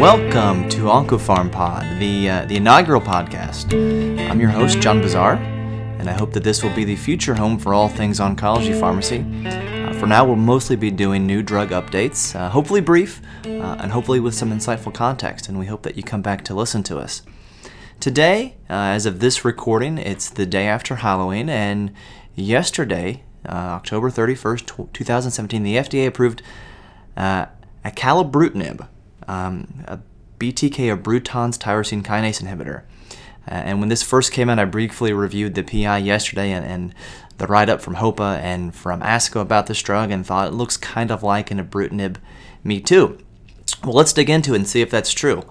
Welcome to OncoPharm Pod, the inaugural podcast. I'm your host, John Bazar, and I hope that this will be the future home for all things oncology pharmacy. For now, we'll mostly be doing new drug updates, hopefully brief, and hopefully with some insightful context, and we hope that you come back to listen to us. Today, as of this recording, it's the day after Halloween, and yesterday, October 31st, 2017, the FDA approved acalabrutinib, a BTK or Bruton's tyrosine kinase inhibitor. And when this first came out, I briefly reviewed the PI yesterday and the write-up from HOPA and from ASCO about this drug and thought it looks kind of like an Ibrutinib me too. Well, let's dig into it and see if that's true.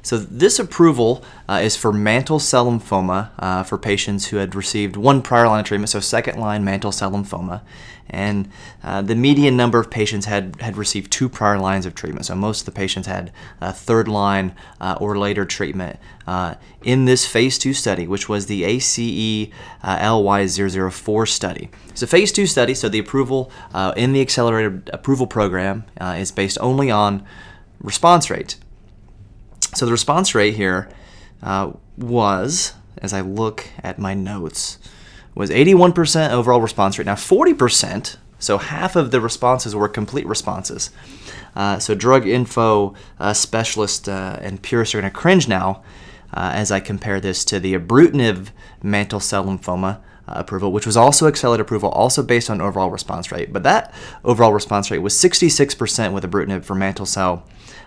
So this approval is for mantle cell lymphoma for patients who had received one prior line of treatment, so second-line mantle cell lymphoma. And the median number of patients had received two prior lines of treatment, so most of the patients had a third-line or later treatment in this phase 2 study, which was the ACE LY004 study. It's a phase 2 study, so the approval in the accelerated approval program is based only on response rate. So the response rate here was, as I look at my notes, was 81% overall response rate. Now 40%, so half of the responses were complete responses. So drug info specialist and purists are going to cringe now as I compare this to the Ibrutinib mantle cell lymphoma approval, which was also accelerated approval, also based on overall response rate. But that overall response rate was 66% with Ibrutinib for mantle cell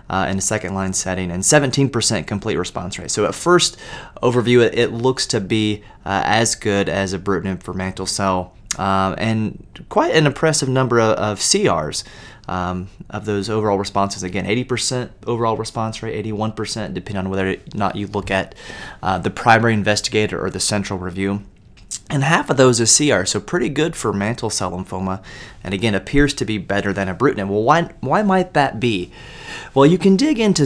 in a second-line setting and 17% complete response rate. So at first overview, it looks to be as good as Ibrutinib for mantle cell and quite an impressive number of CRs of those overall responses. Again, 80% overall response rate, 81%, depending on whether or not you look at the primary investigator or the central review. And half of those is CR, so pretty good for mantle cell lymphoma, and again, appears to be better than Ibrutinib. Well, why might that be? Well, you can dig into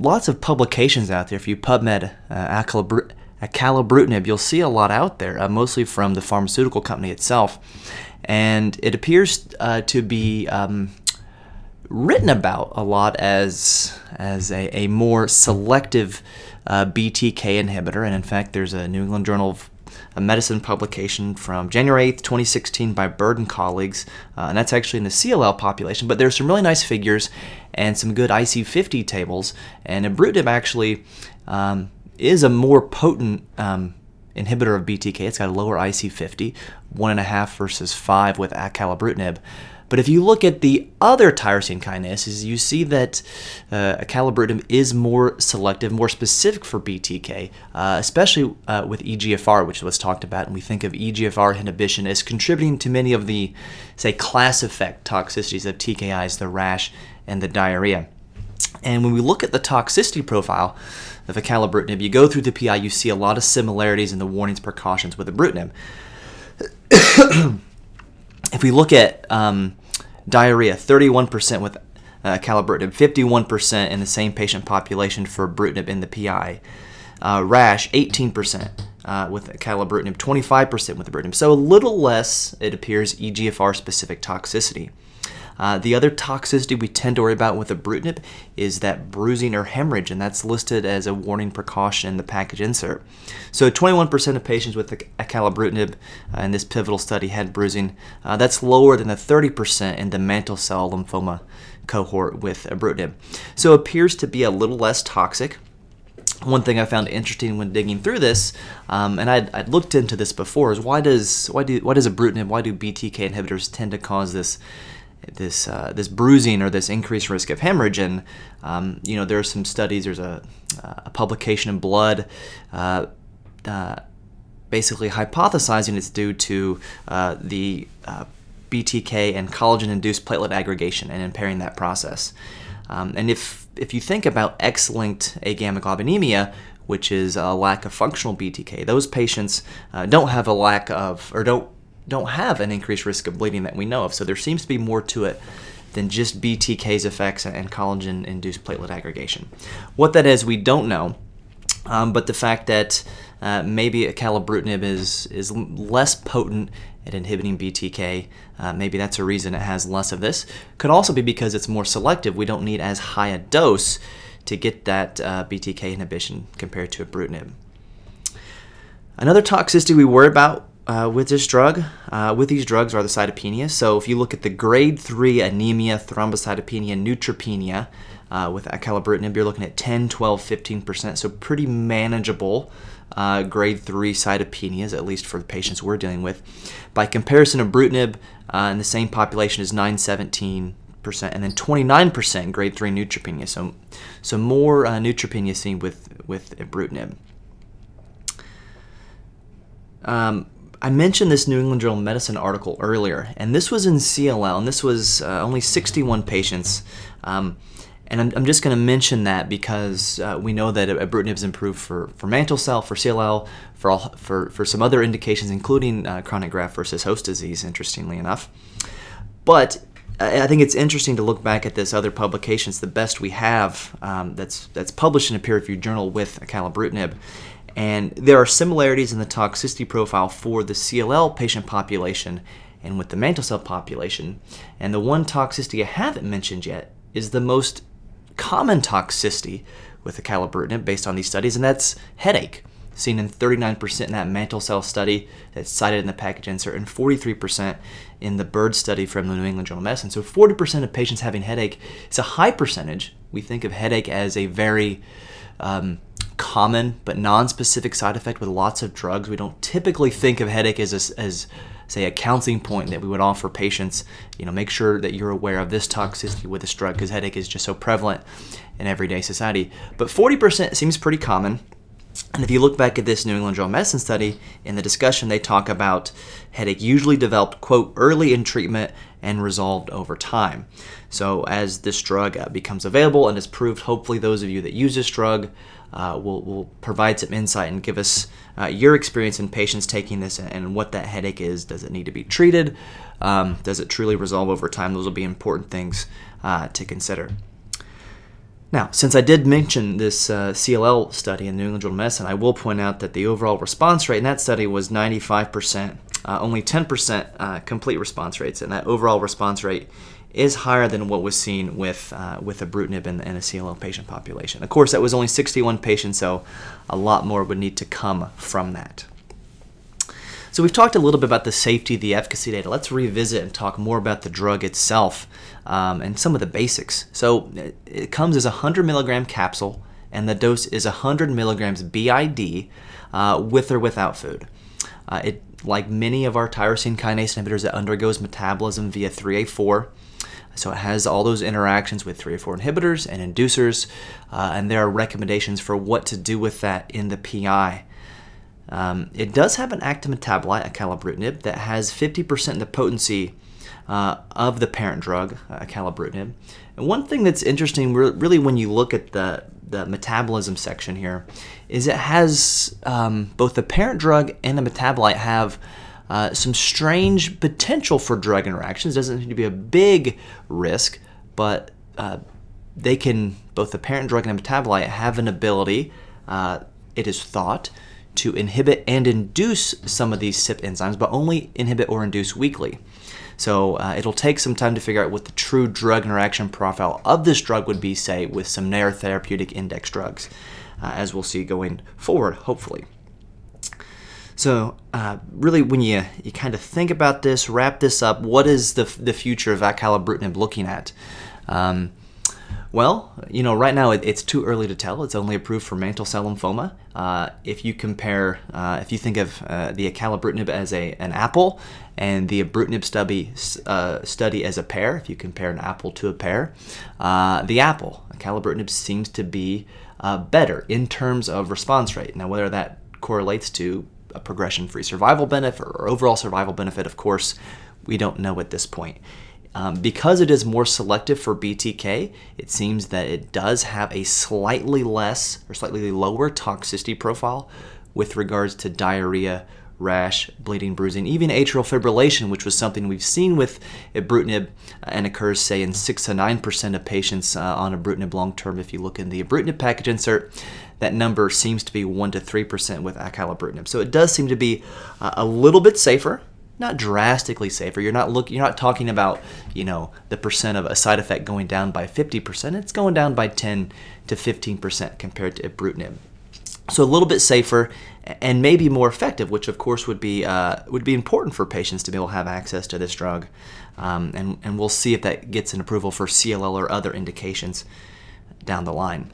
lots of publications out there. If you PubMed acalabrutinib, you'll see a lot out there, mostly from the pharmaceutical company itself. And it appears to be written about a lot as a more selective BTK inhibitor. And in fact, there's a New England Journal of a medicine publication from January 8th, 2016 by Byrd and colleagues, and that's actually in the CLL population, but there's some really nice figures and some good IC50 tables, and Ibrutinib actually is a more potent inhibitor of BTK. It's got a lower IC50, 1.5 versus 5 with acalabrutinib. But if you look at the other tyrosine kinases, you see that acalabrutinib is more selective, more specific for BTK, especially with EGFR, which was talked about, and we think of EGFR inhibition as contributing to many of the, say, class effect toxicities of TKIs, the rash and the diarrhea. And when we look at the toxicity profile of acalabrutinib, you go through the PI, you see a lot of similarities in the warnings, precautions with ibrutinib. If we look at diarrhea, 31% with acalabrutinib, 51% in the same patient population for ibrutinib in the PI. Rash, 18% with acalabrutinib, 25% with ibrutinib. So a little less, it appears, EGFR-specific toxicity. The other toxicity we tend to worry about with ibrutinib is that bruising or hemorrhage, and that's listed as a warning precaution in the package insert. So 21% of patients with acalabrutinib in this pivotal study had bruising. That's lower than the 30% in the mantle cell lymphoma cohort with ibrutinib. So it appears to be a little less toxic. One thing I found interesting when digging through this, and I'd looked into this before, is why do BTK inhibitors tend to cause this bruising or this increased risk of hemorrhage? And there are some studies. There's a publication in Blood basically hypothesizing it's due to the BTK and collagen-induced platelet aggregation and impairing that process. And if you think about X-linked agammaglobulinemia, which is a lack of functional BTK, those patients don't have an increased risk of bleeding that we know of. So there seems to be more to it than just BTK's effects and collagen-induced platelet aggregation. What that is, we don't know, but the fact that maybe acalabrutinib is less potent at inhibiting BTK, maybe that's a reason it has less of this. Could also be because it's more selective. We don't need as high a dose to get that BTK inhibition compared to ibrutinib. Another toxicity we worry about with this drug, with these drugs, are the cytopenias. So if you look at the grade 3 anemia, thrombocytopenia, neutropenia with acalabrutinib, you're looking at 10, 12, 15%, so pretty manageable grade 3 cytopenias, at least for the patients we're dealing with. By comparison, ibrutinib in the same population is 9, 17%, and then 29% grade 3 neutropenia, so more neutropenia seen with ibrutinib. I mentioned this New England Journal of Medicine article earlier, and this was in CLL, and this was only 61 patients. And I'm just going to mention that because we know that ibrutinib is improved for mantle cell, for CLL, for some other indications, including chronic graft-versus-host disease, interestingly enough. But I think it's interesting to look back at this other publication. It's the best we have that's published in a peer-reviewed journal with acalabrutinib. And there are similarities in the toxicity profile for the CLL patient population and with the mantle cell population. And the one toxicity I haven't mentioned yet is the most common toxicity with acalabrutinib based on these studies, and that's headache, seen in 39% in that mantle cell study that's cited in the package insert, and 43% in the Byrd study from the New England Journal of Medicine. So 40% of patients having headache is a high percentage. We think of headache as a very common but non-specific side effect with lots of drugs. We don't typically think of headache as say a counseling point that we would offer patients. You know, make sure that you're aware of this toxicity with this drug because headache is just so prevalent in everyday society. But 40% seems pretty common. And if you look back at this New England Journal of Medicine study, in the discussion they talk about headache usually developed, quote, early in treatment and resolved over time. So as this drug becomes available and is proved, hopefully those of you that use this drug will provide some insight and give us your experience in patients taking this and what that headache is. Does it need to be treated? Does it truly resolve over time? Those will be important things to consider. Now, since I did mention this CLL study in New England Journal of Medicine, I will point out that the overall response rate in that study was 95%, only 10% complete response rates, and that overall response rate is higher than what was seen with ibrutinib in a CLL patient population. Of course, that was only 61 patients, so a lot more would need to come from that. So we've talked a little bit about the safety, the efficacy data. Let's revisit and talk more about the drug itself and some of the basics. So it comes as a 100 milligram capsule, and the dose is 100 milligrams BID with or without food. It, like many of our tyrosine kinase inhibitors, it undergoes metabolism via 3A4. So it has all those interactions with 3A4 inhibitors and inducers, and there are recommendations for what to do with that in the PI. It does have an active metabolite, acalabrutinib, that has 50% the potency of the parent drug, acalabrutinib. And one thing that's interesting, really, when you look at the metabolism section here, is it has both the parent drug and the metabolite have some strange potential for drug interactions. It doesn't seem to be a big risk, but they can, both the parent drug and the metabolite, have an ability, it is thought, to inhibit and induce some of these CYP enzymes, but only inhibit or induce weakly. So it'll take some time to figure out what the true drug interaction profile of this drug would be, say, with some narrow therapeutic index drugs, as we'll see going forward, hopefully. So really, when you kind of think about this, wrap this up, what is the future of acalabrutinib looking at? Well, you know, right now it's too early to tell. It's only approved for mantle cell lymphoma. If you compare, if you think of the acalabrutinib as an apple and the ibrutinib study as a pear, if you compare an apple to a pear, the apple, acalabrutinib, seems to be better in terms of response rate. Now, whether that correlates to a progression-free survival benefit or overall survival benefit, of course, we don't know at this point. Because it is more selective for BTK, it seems that it does have a slightly lower toxicity profile with regards to diarrhea, rash, bleeding, bruising, even atrial fibrillation, which was something we've seen with ibrutinib and occurs, say, in 6 to 9% of patients on ibrutinib long-term. If you look in the ibrutinib package insert, that number seems to be 1 to 3% with acalabrutinib. So it does seem to be a little bit safer not drastically safer. You're not talking about, you know, the percent of a side effect going down by 50%. It's going down by 10 to 15% compared to ibrutinib. So a little bit safer and maybe more effective, which of course would be important for patients to be able to have access to this drug. And we'll see if that gets an approval for CLL or other indications down the line.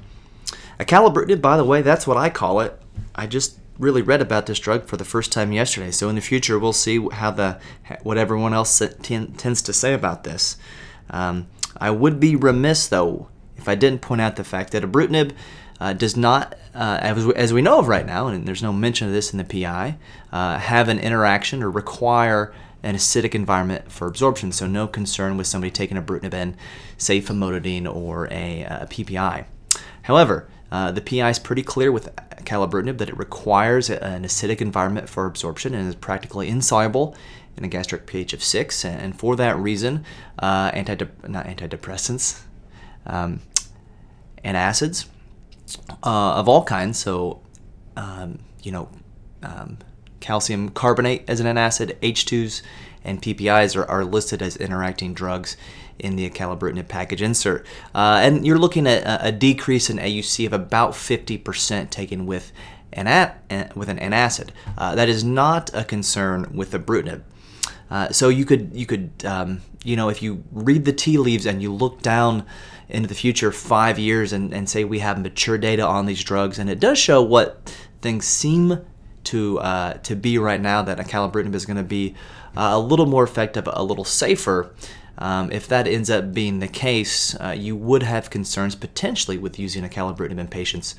Acalabrutinib, by the way, that's what I call it. I just really read about this drug for the first time yesterday. So in the future, we'll see how what everyone else tends to say about this. I would be remiss, though, if I didn't point out the fact that ibrutinib does not, as we know of right now, and there's no mention of this in the PI, have an interaction or require an acidic environment for absorption. So no concern with somebody taking ibrutinib in, say, famotidine or a PPI. However, the PI is pretty clear with acalabrutinib that it requires an acidic environment for absorption and is practically insoluble in a gastric pH of 6. And for that reason, antidepressants and acids of all kinds, so calcium carbonate as an antacid, H2s, and PPIs are listed as interacting drugs in the acalabrutinib package insert. And you're looking at a decrease in AUC of about 50% taken with an antacid. That is not a concern with ibrutinib. So you could if you read the tea leaves and you look down into the future 5 years and say we have mature data on these drugs, and it does show what things seem to be right now, that acalabrutinib is going to be a little more effective, a little safer. If that ends up being the case, you would have concerns potentially with using acalabrutinib in patients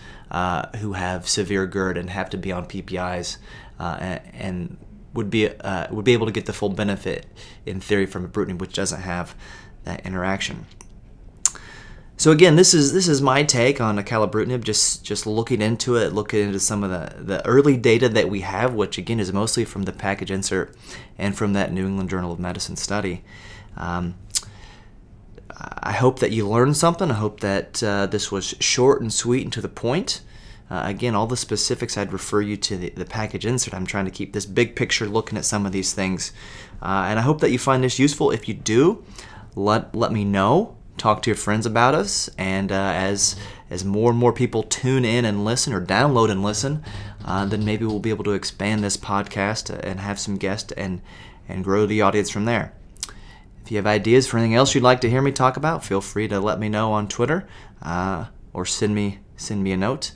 who have severe GERD and have to be on PPIs and would be able to get the full benefit in theory from ibrutinib, which doesn't have that interaction. So again, this is my take on acalabrutinib, just looking into it, looking into some of the early data that we have, which again is mostly from the package insert and from that New England Journal of Medicine study. I hope that you learned something. I hope that this was short and sweet and to the point. Again, all the specifics, I'd refer you to the package insert. I'm trying to keep this big picture looking at some of these things. And I hope that you find this useful. If you do, let me know. Talk to your friends about us, and as more and more people tune in and listen, or download and listen, then maybe we'll be able to expand this podcast and have some guests and grow the audience from there. If you have ideas for anything else you'd like to hear me talk about, feel free to let me know on Twitter or send me a note.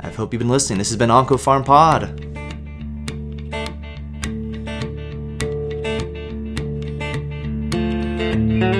I hope you've been listening. This has been OncoPharm Pod.